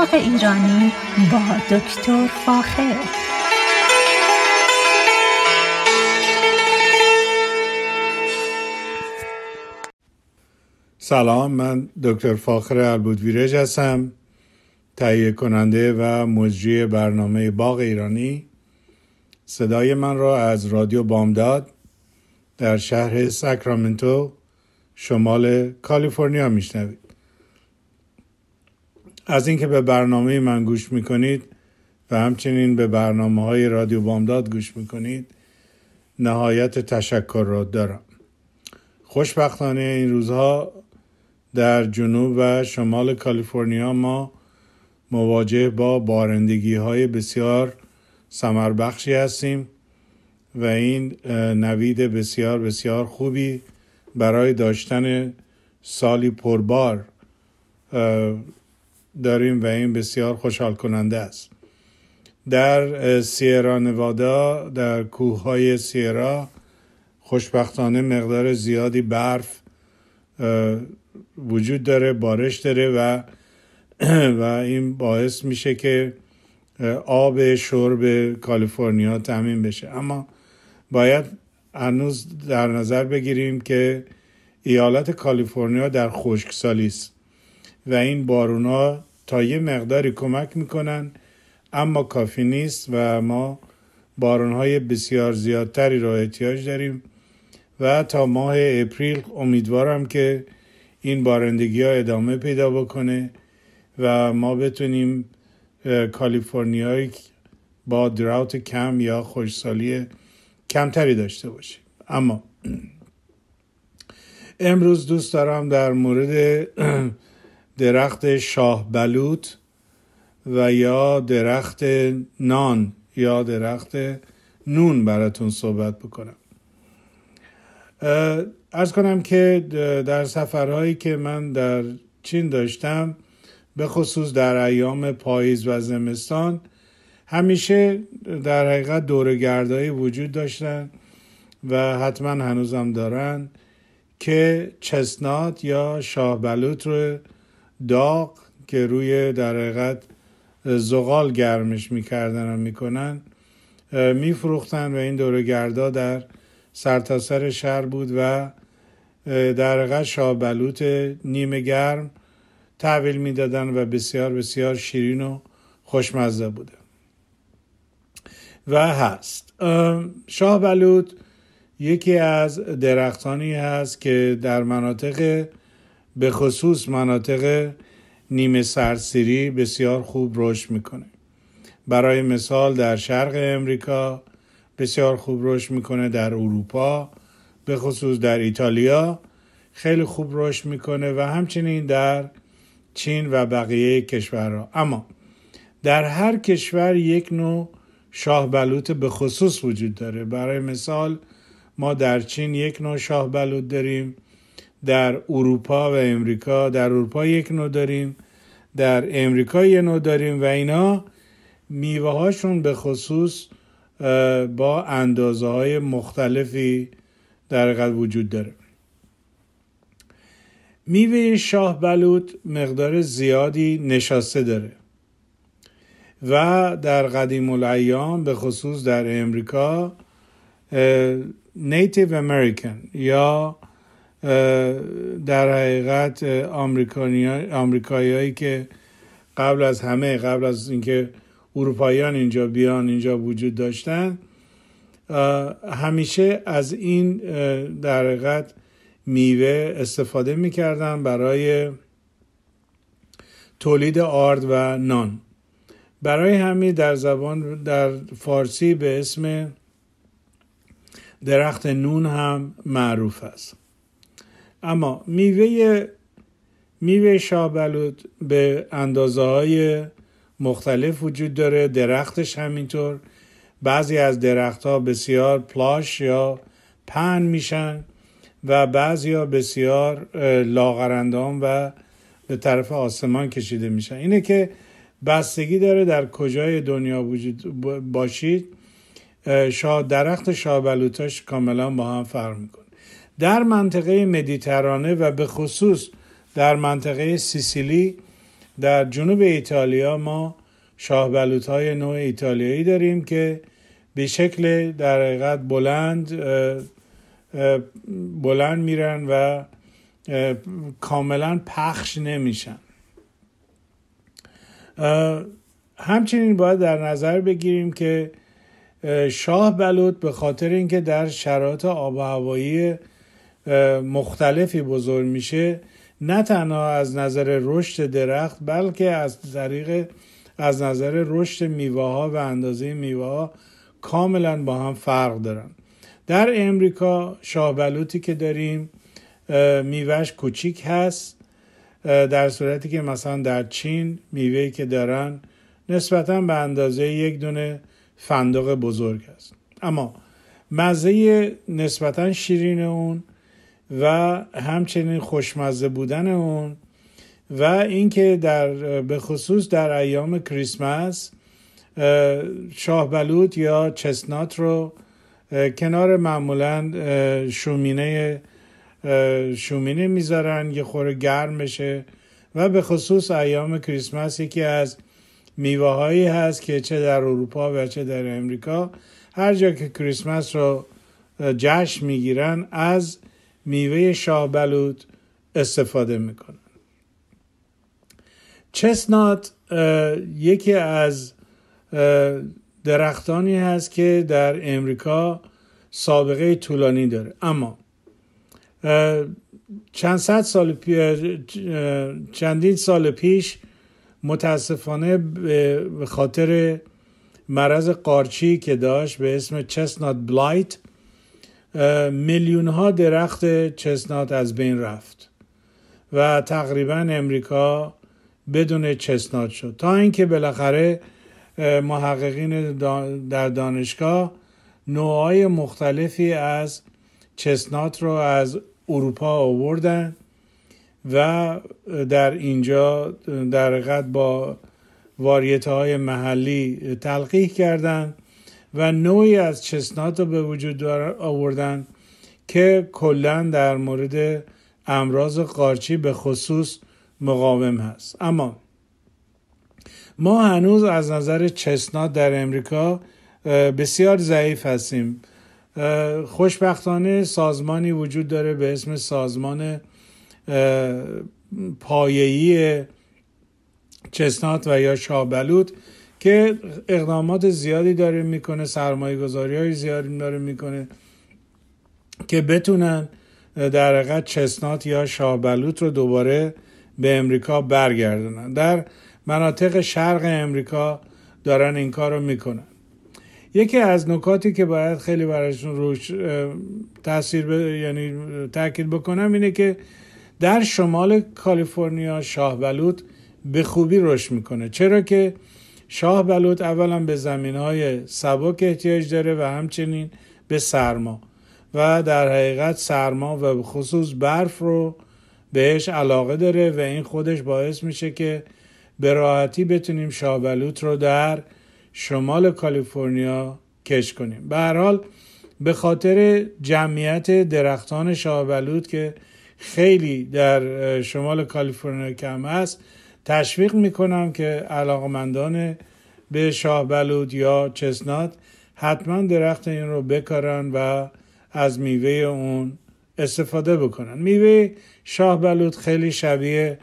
باغ ایرانی با دکتر فاخر. سلام، من دکتر فاخر البودویرج هستم، تهیه کننده و مجری برنامه باغ ایرانی. صدای من را از رادیو بامداد در شهر ساکرامنتو شمال کالیفرنیا میشنوید. از اینکه به برنامه من گوش میکنید و همچنین به برنامه‌های رادیو بامداد گوش میکنید نهایت تشکر را دارم. خوشبختانه این روزها در جنوب و شمال کالیفرنیا ما مواجه با بارندگی‌های بسیار ثمربخشی هستیم و این نوید بسیار بسیار خوبی برای داشتن سالی پربار داریم و این بسیار خوشحال کننده است. در سیرا نوادا، در کوههای سیرا، خوشبختانه مقدار زیادی برف وجود داره، بارش داره و این باعث میشه که آب شرب کالیفرنیا تامین بشه. اما باید هنوز در نظر بگیریم که ایالت کالیفرنیا در خشکسالی است و این بارونا تا یه مقداری کمک میکنن، اما کافی نیست و ما بارونهای بسیار زیادتری را احتیاج داریم و تا ماه اپریل امیدوارم که این بارندگی ها ادامه پیدا بکنه و ما بتونیم کالیفرنیایی با دراوت کم یا خشکسالی کمتری داشته باشیم. اما امروز دوست دارم در مورد درخت شاه بلوط و یا درخت نان یا درخت نون براتون صحبت بکنم. عرض کنم که در سفرهایی که من در چین داشتم، به خصوص در ایام پاییز و زمستان، همیشه در حقیقت دوره‌گردهایی وجود داشتن و حتما هنوزم دارن که چسنات یا شاه بلوط رو داغ که روی در حقیقت زغال گرمش میکردن و میکنن میفروختن و این دوره‌گردها در سرتاسر شهر بود و در حقیقت شاه بلوط نیمه گرم تحویل میدادن و بسیار بسیار شیرین و خوشمزه بوده و هست. شاه بلوط یکی از درختانی هست که در مناطق، به خصوص مناطق نیمه سرسیری، بسیار خوب رشد میکنه. برای مثال در شرق امریکا بسیار خوب رشد میکنه، در اروپا به خصوص در ایتالیا خیلی خوب رشد میکنه و همچنین در چین و بقیه کشورها. اما در هر کشور یک نوع شاه بلوط به خصوص وجود داره. برای مثال ما در چین یک نوع شاه بلوط داریم، در اروپا و امریکا، در اروپا یک نوع داریم، در امریکا یک نوع داریم و اینا میوه هاشون به خصوص با اندازه های مختلفی در حقیقت وجود داره. میوه شاه بلوط مقدار زیادی نشاسته داره و در قدیم الایام به خصوص در امریکا native american یا در حقیقت آمریکاییایی که قبل از اینکه اروپاییان اینجا بیان اینجا وجود داشتن، همیشه از این در حقیقت میوه استفاده میکردن برای تولید آرد و نان. برای همین در فارسی به اسم درخت نون هم معروف است. اما میوه شاه بلوط به اندازه‌های مختلف وجود داره، درختش همینطور. بعضی از درختها بسیار پلاش یا پهن میشن و بعضیا بسیار لاغرندام و به طرف آسمان کشیده میشن. اینه که بستگی داره در کجای دنیا وجود باشید، درخت شاه بلوطش کاملا با هم فرق میکنه. در منطقه مدیترانه و به خصوص در منطقه سیسیلی در جنوب ایتالیا ما شاه بلوط‌های نوع ایتالیایی داریم که به شکل در حقیقت بلند میرن و کاملا پخش نمیشن. همچنین باید در نظر بگیریم که شاه بلوط به خاطر اینکه در شرایط آب و هوایی مختلفی بزرگ میشه، نه تنها از نظر رشد درخت بلکه از نظر رشد میوه‌ها و اندازه میوه‌ها کاملا با هم فرق دارن. در امریکا شاه بلوطی که داریم میوهش کوچیک هست، در صورتی که مثلا در چین میوهی که دارن نسبتاً به اندازه یک دونه فندق بزرگ است. اما مزه نسبتاً شیرین اون و همچنین خوشمزه بودن اون و اینکه به خصوص در ایام کریسمس شاه بلوط یا چستنات رو کنار معمولاً شومینه میذارن یه خورده گرم بشه و به خصوص ایام کریسمس یکی از میوه‌هایی هست که چه در اروپا و چه در امریکا هر جا که کریسمس رو جشن میگیرن از میوه شاه بلوط استفاده میکنن. چستنات یکی از درختانی هست که در امریکا سابقه طولانی داره، اما چندین سال پیش متاسفانه به خاطر مرض قارچی که داشت به اسم چستنات بلایت میلیون ها درخت چستنات از بین رفت و تقریبا امریکا بدون چستنات شد، تا اینکه بالاخره محققین در دانشگاه نوع‌های مختلفی از چستنات رو از اروپا آوردن و در اینجا در حقیقت با واریته‌های محلی تلقیح کردند و نوعی از چستنات رو به وجود آوردن که کلاً در مورد امراض قارچی به خصوص مقاوم هست. اما ما هنوز از نظر چستنات در امریکا بسیار ضعیف هستیم. خوشبختانه سازمانی وجود داره به اسم سازمان پایه‌ای چستنات و یا شاه بلوط که اقدامات زیادی داره میکنه، سرمایه‌گذاری‌های زیادی داره میکنه که بتونن در حقیقت چستنات یا شاه بلوط رو دوباره به امریکا برگردونن. در مناطق شرق امریکا دارن این کار رو میکنن. یکی از نکاتی که باید خیلی براشون روش تاکید بکنم اینه که در شمال کالیفرنیا شاه بلوط به خوبی رشد میکنه، چرا که شاه بلوط اولا به زمینهای سبک احتیاج داره و همچنین به سرما و در حقیقت سرما و خصوص برف رو بهش علاقه داره و این خودش باعث میشه که به راحتی بتونیم شاه بلوط رو در شمال کالیفرنیا کش کنیم. به هر حال به خاطر جمعیت درختان شاه بلوط که خیلی در شمال کالیفرنیا کم است، تشویق میکنم که علاقمندان به شاه بلوط یا چستنات حتما درخت این رو بکارن و از میوه اون استفاده بکنن. میوه شاه بلوط خیلی شبیه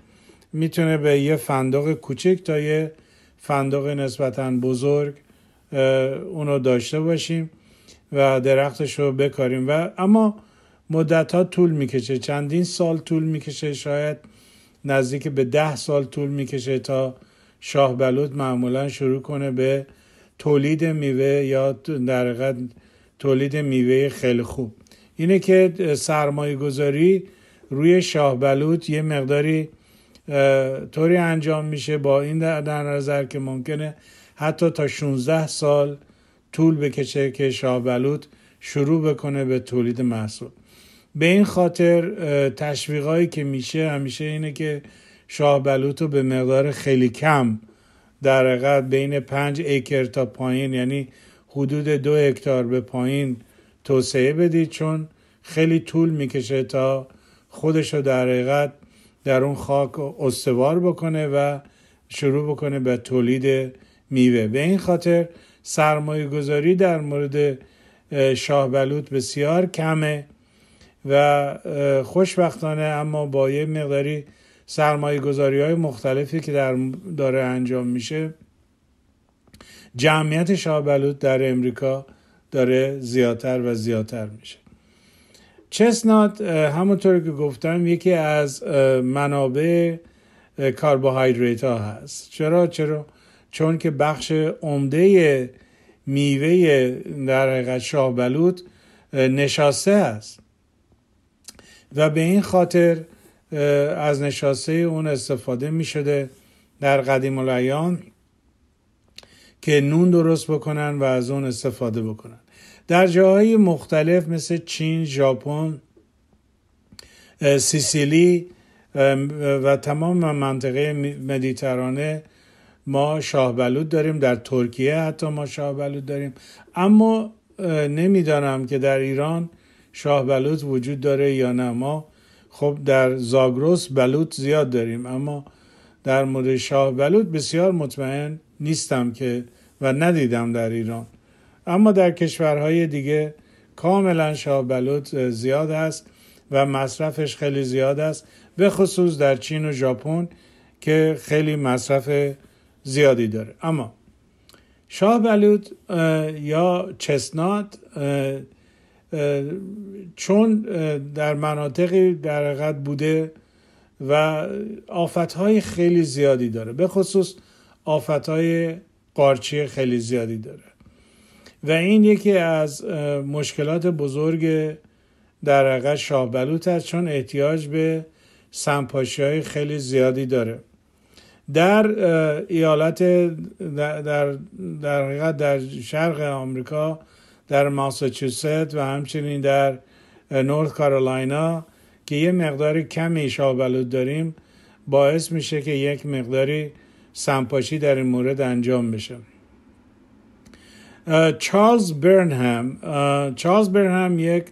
میتونه به یه فندق کوچک تا یه فندق نسبتاً بزرگ اونو داشته باشیم و درختش رو بکاریم و اما مدت ها طول میکشه، چندین سال طول میکشه، شاید نزدیک به 10 سال طول میکشه تا شاه بلوط معمولاً شروع کنه به تولید میوه یا در حقیقت تولید میوه خیلی خوب. اینه که سرمایه گذاری روی شاه بلوط یه مقداری طوری انجام میشه با این در نظر که ممکنه حتی تا 16 سال طول بکشه که شاه بلوط شروع بکنه به تولید محصول. به این خاطر تشویقایی که میشه همیشه اینه که شاه بلوط رو به مقدار خیلی کم در حقیقت بین 5 ایکر تا پایین، یعنی حدود 2 هکتار به پایین توسعه بدید، چون خیلی طول میکشه تا خودش رو در حقیقت در اون خاک استوار بکنه و شروع بکنه به تولید میوه. به این خاطر سرمایه گذاری در مورد شاه بلوط بسیار کمه و خوشبختانه اما با یه مقداری سرمایه گذاری های مختلفی که داره انجام میشه جمعیت شاه بلوط در امریکا داره زیادتر و زیادتر میشه. چسنات همونطور که گفتم یکی از منابع کربوهیدرات ها هست. چرا؟ چون که بخش عمده میوه در حقیقت شاه بلوط نشاسته است و به این خاطر از نشاسته اون استفاده می شده در قدیم الایام که نون درست بکنن و از اون استفاده بکنن. در جاهای مختلف مثل چین، ژاپن، سیسیلی و تمام منطقه مدیترانه ما شاه بلوط داریم. در ترکیه حتی ما شاه بلوط داریم، اما نمیدانم که در ایران شاه بلوط وجود داره یا نه. ما خب در زاگرس بلوط زیاد داریم، اما در مورد شاه بلوط بسیار مطمئن نیستم که و ندیدم در ایران، اما در کشورهای دیگه کاملا شاه بلوط زیاد است و مصرفش خیلی زیاد است، به خصوص در چین و ژاپن که خیلی مصرف زیادی داره. اما شاه بلوط یا چسنات چون در مناطقی در حقیقت بوده و آفتهای خیلی زیادی داره، به خصوص آفتهای قارچی خیلی زیادی داره و این یکی از مشکلات بزرگ در حقیقت شاه بلوط است، چون احتیاج به سنپاشی‌های خیلی زیادی داره. در ایالت در حقیقت در شرق آمریکا، در ماساچوست و همچنین در نورث کارولینا که یه مقدار کمی شاه بلوط داریم باعث میشه که یک مقداری سنپاشی در این مورد انجام بشه. چارلز برنهم یک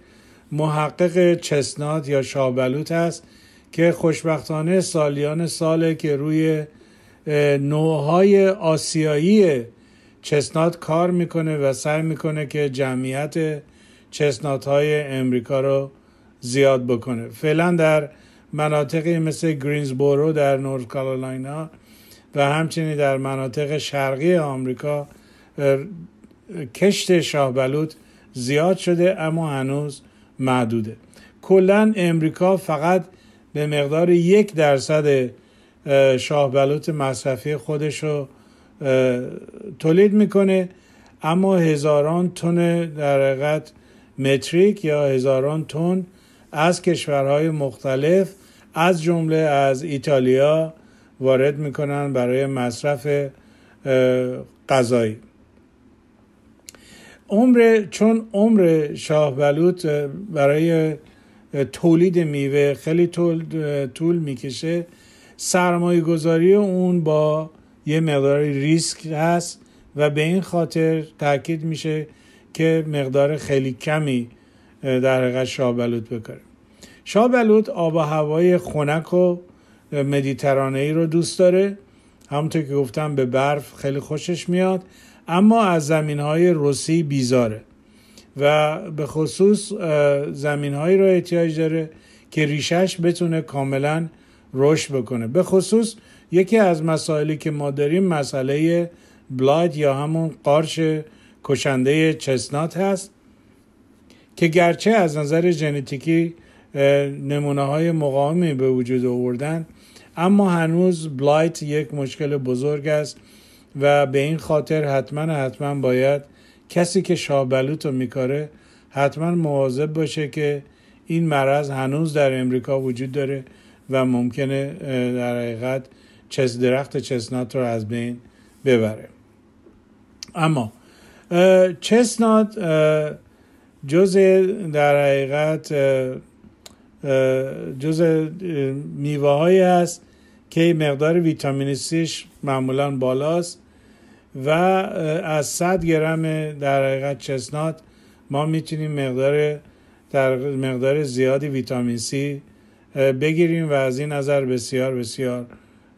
محقق چسنات یا شاه بلوط است که خوشبختانه سالیان ساله که روی نوعهای آسیایی چسنات کار میکنه و سعی میکنه که جمعیت چسنات های امریکا رو زیاد بکنه. فعلا در مناطقی مثل گرینزبورو در نورث کارولینا و همچنین در مناطق شرقی آمریکا کشت شاه بلوط زیاد شده، اما هنوز محدوده. کلا امریکا فقط به مقدار 1% شاه بلوط مصرفی خودش رو تولید میکنه، اما هزاران تن در حقیقت متریک یا هزاران تن از کشورهای مختلف از جمله از ایتالیا وارد میکنن برای مصرف غذایی. عمر شاه بلوط برای تولید میوه خیلی طول میکشه. سرمایه گذاری اون با یه مقدار ریسک هست و به این خاطر تاکید میشه که مقدار خیلی کمی در حقیقت شاه بلوط بکاره. شاه بلوط آب و هوای خنک و مدیترانه ای رو دوست داره، همونطور که گفتم به برف خیلی خوشش میاد، اما از زمینهای رسی بیزاره و به خصوص زمینهایی رو احتیاج داره که ریشش بتونه کاملا رشد بکنه. به خصوص یکی از مسائلی که ما داریم مسئله بلایت یا همون قارچ کشنده چسنات هست که گرچه از نظر ژنتیکی نمونه های مقاومی به وجود آوردن، اما هنوز بلایت یک مشکل بزرگ است و به این خاطر حتما باید کسی که شاه بلوط رو میکاره حتما مواظب باشه که این مرض هنوز در امریکا وجود داره و ممکنه در حقیقت درخت چسنات رو از بین ببره. اما چسنات جزء میوه هایی هست که مقدار ویتامین سیش معمولا بالاست و از 100 گرم در حقیقت چسنات ما میتونیم مقدار زیادی ویتامین سی بگیریم و از این نظر بسیار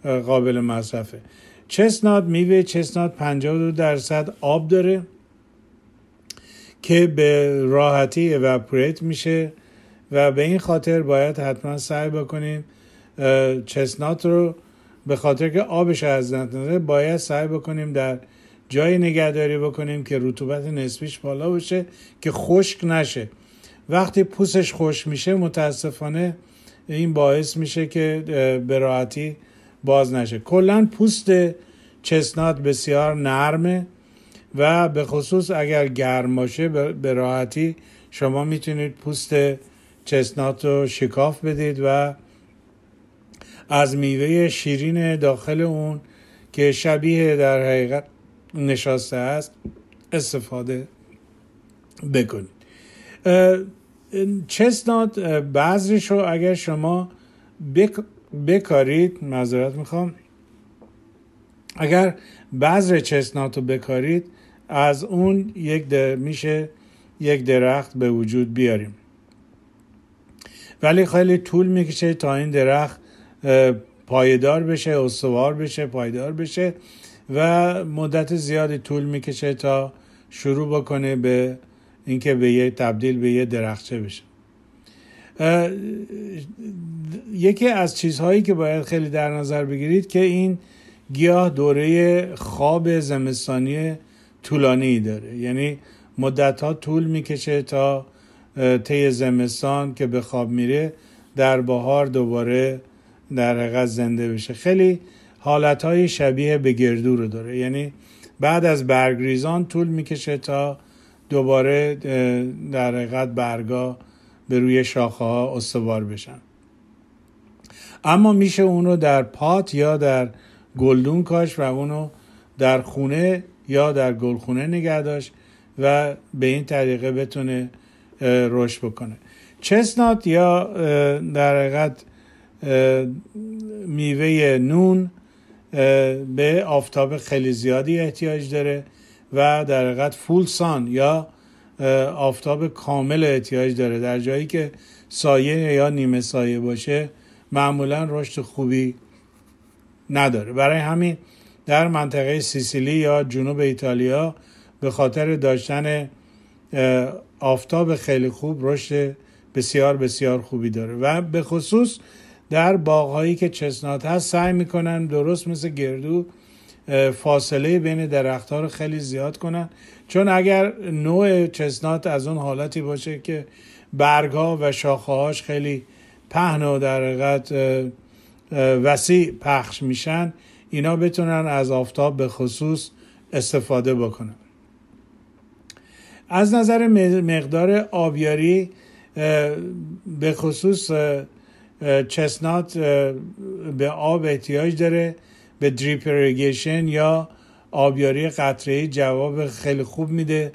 قابل مصرفه. چسنات، میوه چسنات 52% آب داره که به راحتی اواپوریت میشه و به این خاطر باید حتما سعی بکنیم چسنات رو، به خاطر که آبش از دست نره، باید سعی بکنیم در جای نگهداری بکنیم که رطوبت نسبیش بالا باشه که خشک نشه. وقتی پوستش خشک میشه متاسفانه این باعث میشه که به راحتی باز نشه. کلا پوست چسنات بسیار نرمه و به خصوص اگر گرم باشه به راحتی شما میتونید پوست چسنات رو شکاف بدید و از میوه شیرین داخل اون که شبیه در حقیقت نشاسته است استفاده بکنید. چسنات بعضیش رو اگر شما بکارید، معذرت میخوام، اگر بذر چسنات رو بکارید از اون میشه یک درخت به وجود بیاریم، ولی خیلی طول میکشه تا این درخت پایدار بشه، استوار بشه، پایدار بشه و مدت زیادی طول میکشه تا شروع بکنه به اینکه تبدیل به یه درخچه بشه. یکی از چیزهایی که باید خیلی در نظر بگیرید که این گیاه دوره خواب زمستانی طولانی داره، یعنی مدت‌ها طول میکشه تا طی زمستان که به خواب میره در بهار دوباره در حقیقت زنده بشه. خیلی حالتهای شبیه به گردو رو داره، یعنی بعد از برگریزان طول میکشه تا دوباره در حقیقت برگا به روی شاخه ها استوار بشن. اما میشه اون رو در پات یا در گلدون کاش و اونو در خونه یا در گلخونه نگه داشت و به این طریقه بتونه رشد بکنه. چسنات یا در حقیقت میوه نون به آفتاب خیلی زیادی احتیاج داره و در حقیقت فول سان یا آفتاب کامل احتیاج داره. در جایی که سایه یا نیمه سایه باشه معمولا رشد خوبی نداره. برای همین در منطقه سیسیلی یا جنوب ایتالیا به خاطر داشتن آفتاب خیلی خوب رشد بسیار بسیار خوبی داره و به خصوص در باغهایی که چسنات هست سعی میکنن درست مثل گردو فاصله بین درختها رو خیلی زیاد کنن، چون اگر نوع چسنات از اون حالتی باشه که برگها و شاخه‌هاش خیلی پهن و در حقیقت وسیع پخش میشن، اینا بتونن از آفتاب به خصوص استفاده بکنن. از نظر مقدار آبیاری به خصوص چسنات به آب احتیاج داره، به drip irrigation یا آبیاری قطره‌ای جواب خیلی خوب میده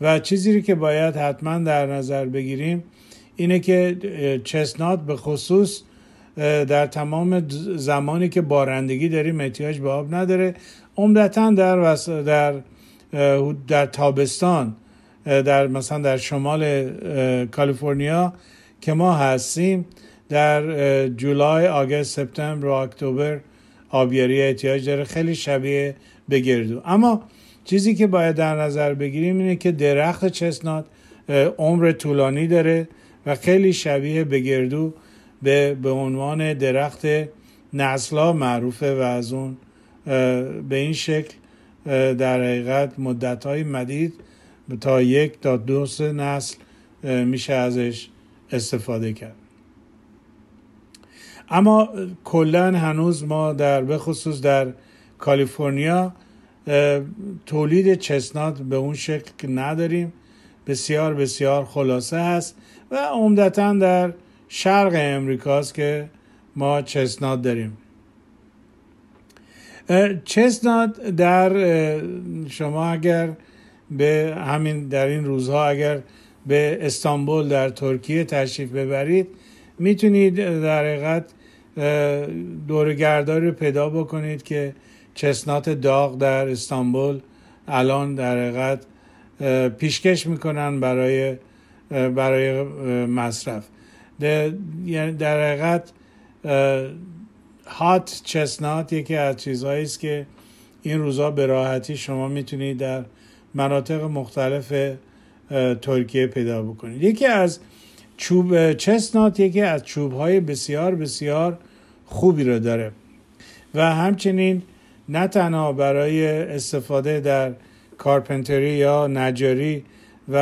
و چیزی که باید حتما در نظر بگیریم اینه که چسنات به خصوص در تمام زمانی که بارندگی داریم احتیاج به آب نداره. عمدتاً در تابستان، در مثلا در شمال کالیفرنیا که ما هستیم، در جولای، آگست، سپتامبر و اکتبر آبیاری احتیاج داره، خیلی شبیه به گردو. اما چیزی که باید در نظر بگیریم اینه که درخت چسنات عمر طولانی داره و خیلی شبیه به گردو به عنوان درخت نسلا معروفه و از اون به این شکل در حقیقت مدت‌های مدید تا 1 تا 2 نسل میشه ازش استفاده کرد. اما کلا هنوز ما به خصوص در کالیفرنیا تولید چسنات به اون شکل نداریم، بسیار بسیار خلاصه هست و عمدتاً در شرق امریکاست که ما چسنات داریم. چسنات شما اگر به همین در این روزها اگر به استانبول در ترکیه تشریف ببرید میتونید در حقیقت دورگرداری رو پیدا بکنید که چسنات داغ در استانبول الان در حقیقت پیشکش میکنن برای مصرف. در حقیقت هات چسنات یکی از چیزهایی است که این روزا به راحتی شما میتونید در مناطق مختلف ترکیه پیدا بکنید. چسنات یکی از چوبهای بسیار بسیار خوبی رو داره و همچنین نه تنها برای استفاده در کارپنتری یا نجاری و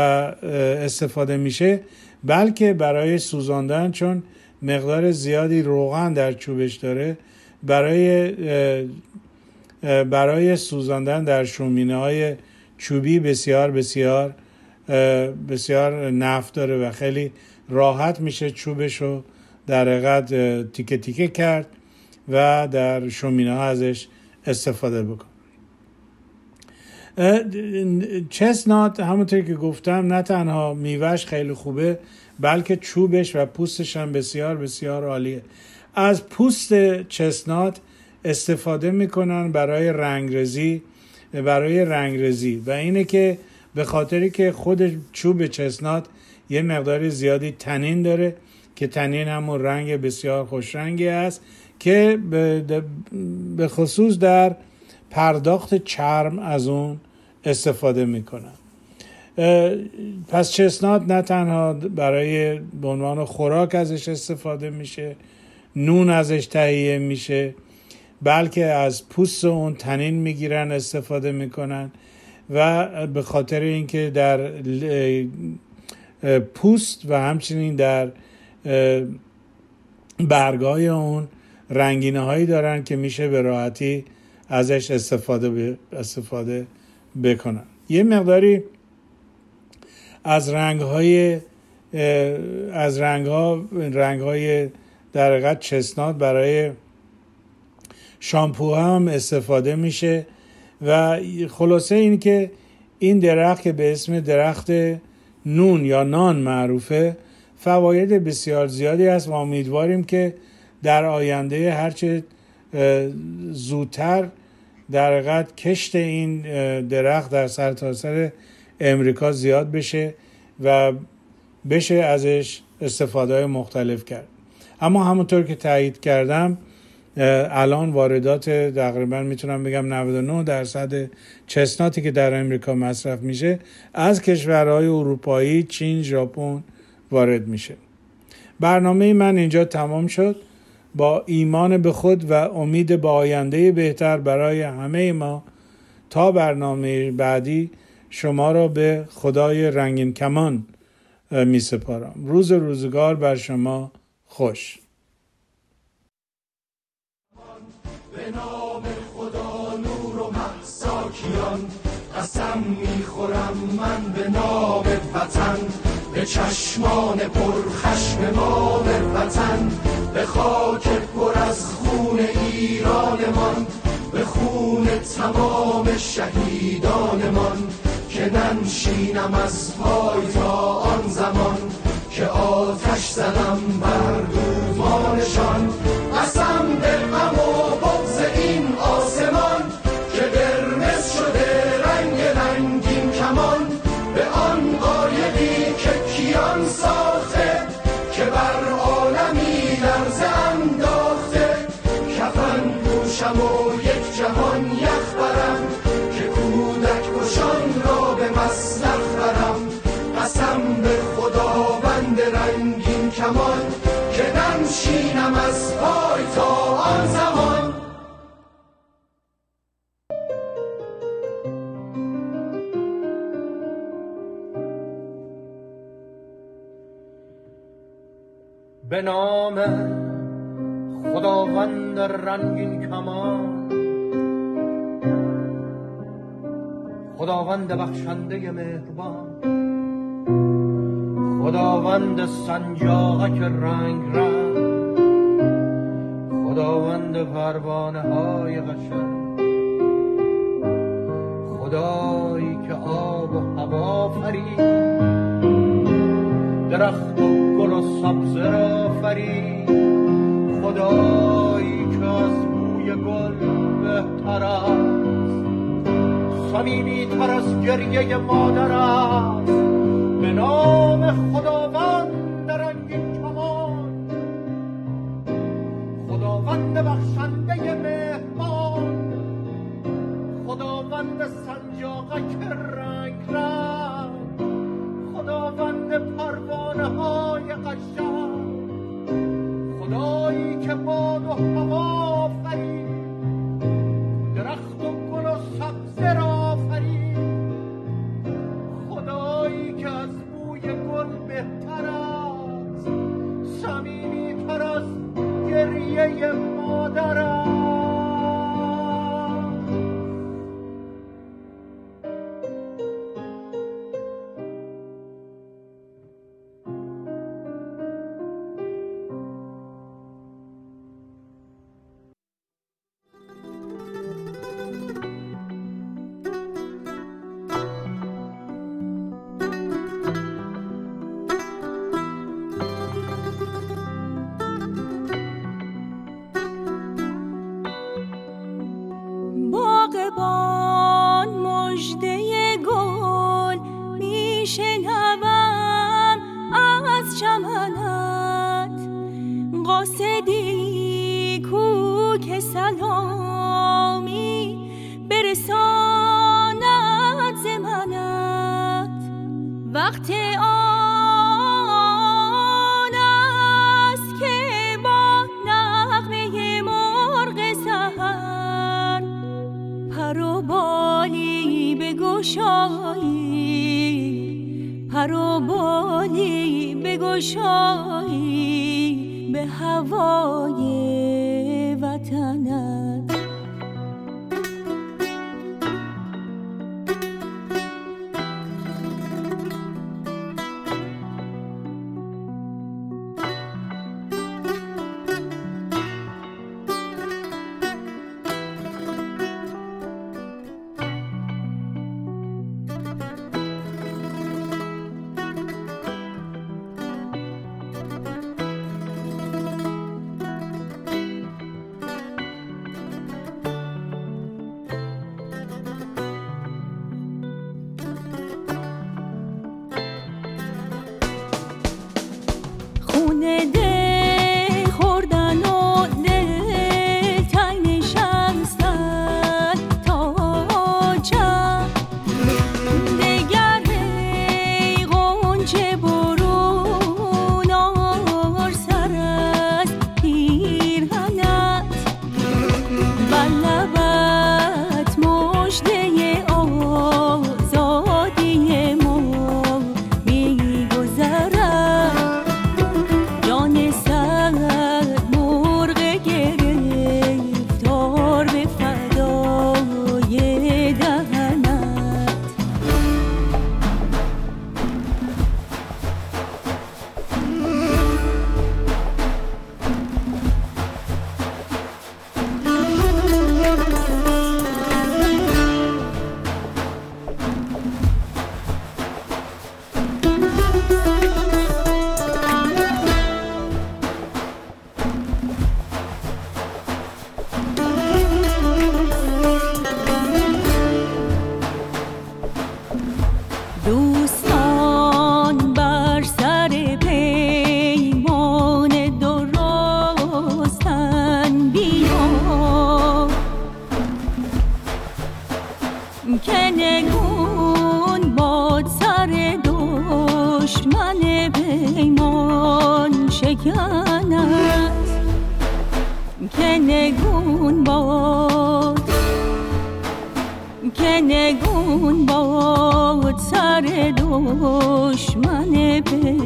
استفاده میشه، بلکه برای سوزاندن، چون مقدار زیادی روغن در چوبش داره، برای سوزاندن در شومینه‌های چوبی بسیار بسیار بسیار نفت داره و خیلی راحت میشه چوبش رو در حقیقت تیکه تیکه کرد و در شومینه‌ها ازش استفاده بکن. چسنات همونطور که گفتم نه تنها میوهش خیلی خوبه، بلکه چوبش و پوستش هم بسیار بسیار عالیه. از پوست چسنات استفاده میکنن برای رنگرزی و اینه که به خاطری که خود چوب چسنات یه مقدار زیادی تنین داره که تنین همون رنگ بسیار خوش رنگی است که به خصوص در پرداخت چرم از اون استفاده میکنن. پس چسنات نه تنها برای به عنوان خوراک ازش استفاده میشه، نون ازش تهیه میشه، بلکه از پوست اون تنین میگیرن استفاده میکنن و به خاطر اینکه در پوست و همچنین در برگای اون رنگینه هایی دارن که میشه به راحتی ازش استفاده بکنن. یه مقداری از رنگ‌های در حقیقت چسنات برای شامپو هم استفاده میشه و خلاصه این که این درخت که به اسم درخت نون یا نان معروفه فواید بسیار زیادی است و امیدواریم که در آینده هرچه زودتر در حقیقت کشت این درخت در سرتاسر امریکا زیاد بشه و بشه ازش استفاده‌های مختلف کرد. اما همونطور که تایید کردم الان واردات تقریبا میتونم بگم 99% چسناتی که در امریکا مصرف میشه از کشورهای اروپایی، چین، ژاپن وارد میشه. برنامه من اینجا تمام شد. با ایمان به خود و امید به آینده بهتر برای همه ما تا برنامه بعدی شما را به خدای رنگین کمان می سپارم. روزگار بر شما خوش. به نام خدا نورم ساکیان قسم می خورم من به نام وطن، به چشمان پرخشم ما وطن، به خاک پر از خون ایرانمان، به خون تمام شهیدانمان، که ننشینم از پای تا آن زمان که آتش زنم بر دومانشان. قسم به غم و بغض این آسمان که قرمز شده رنگین کمان، به آن قایقی که کیان ساخته، که بر عالمی لرزه انداخته، کفن پوشم و یک جهان یخ برم، که کودک کشان را به مصرف برم. قسم به خداوند رنگین کمان که ننشینم از پای تا آن زمان. به نام خداوند رنگین کمان، خداوند بخشنده مهربان، خداوند سنجاقک رنگ، خداوند پروانه های قشنگ، خدایی که آب و هوا فرید، درخت و گل و سبز را فرید، خدایی که از بوی گل بهتر است، صمیمی تر از گریه مادر است. به نام خداوند رنگین کمان، خداوند بخش خداوند سنجاقک رنگ رنگ، خداوند پروانه های قشنگ، خدایی که باد و هوا آفرید، درخت و گل و سبزه را آفرید، خدایی که از بوی گل بهتر است، صمیمی تر از گریه مادر است. که نگون باد سر دشمن به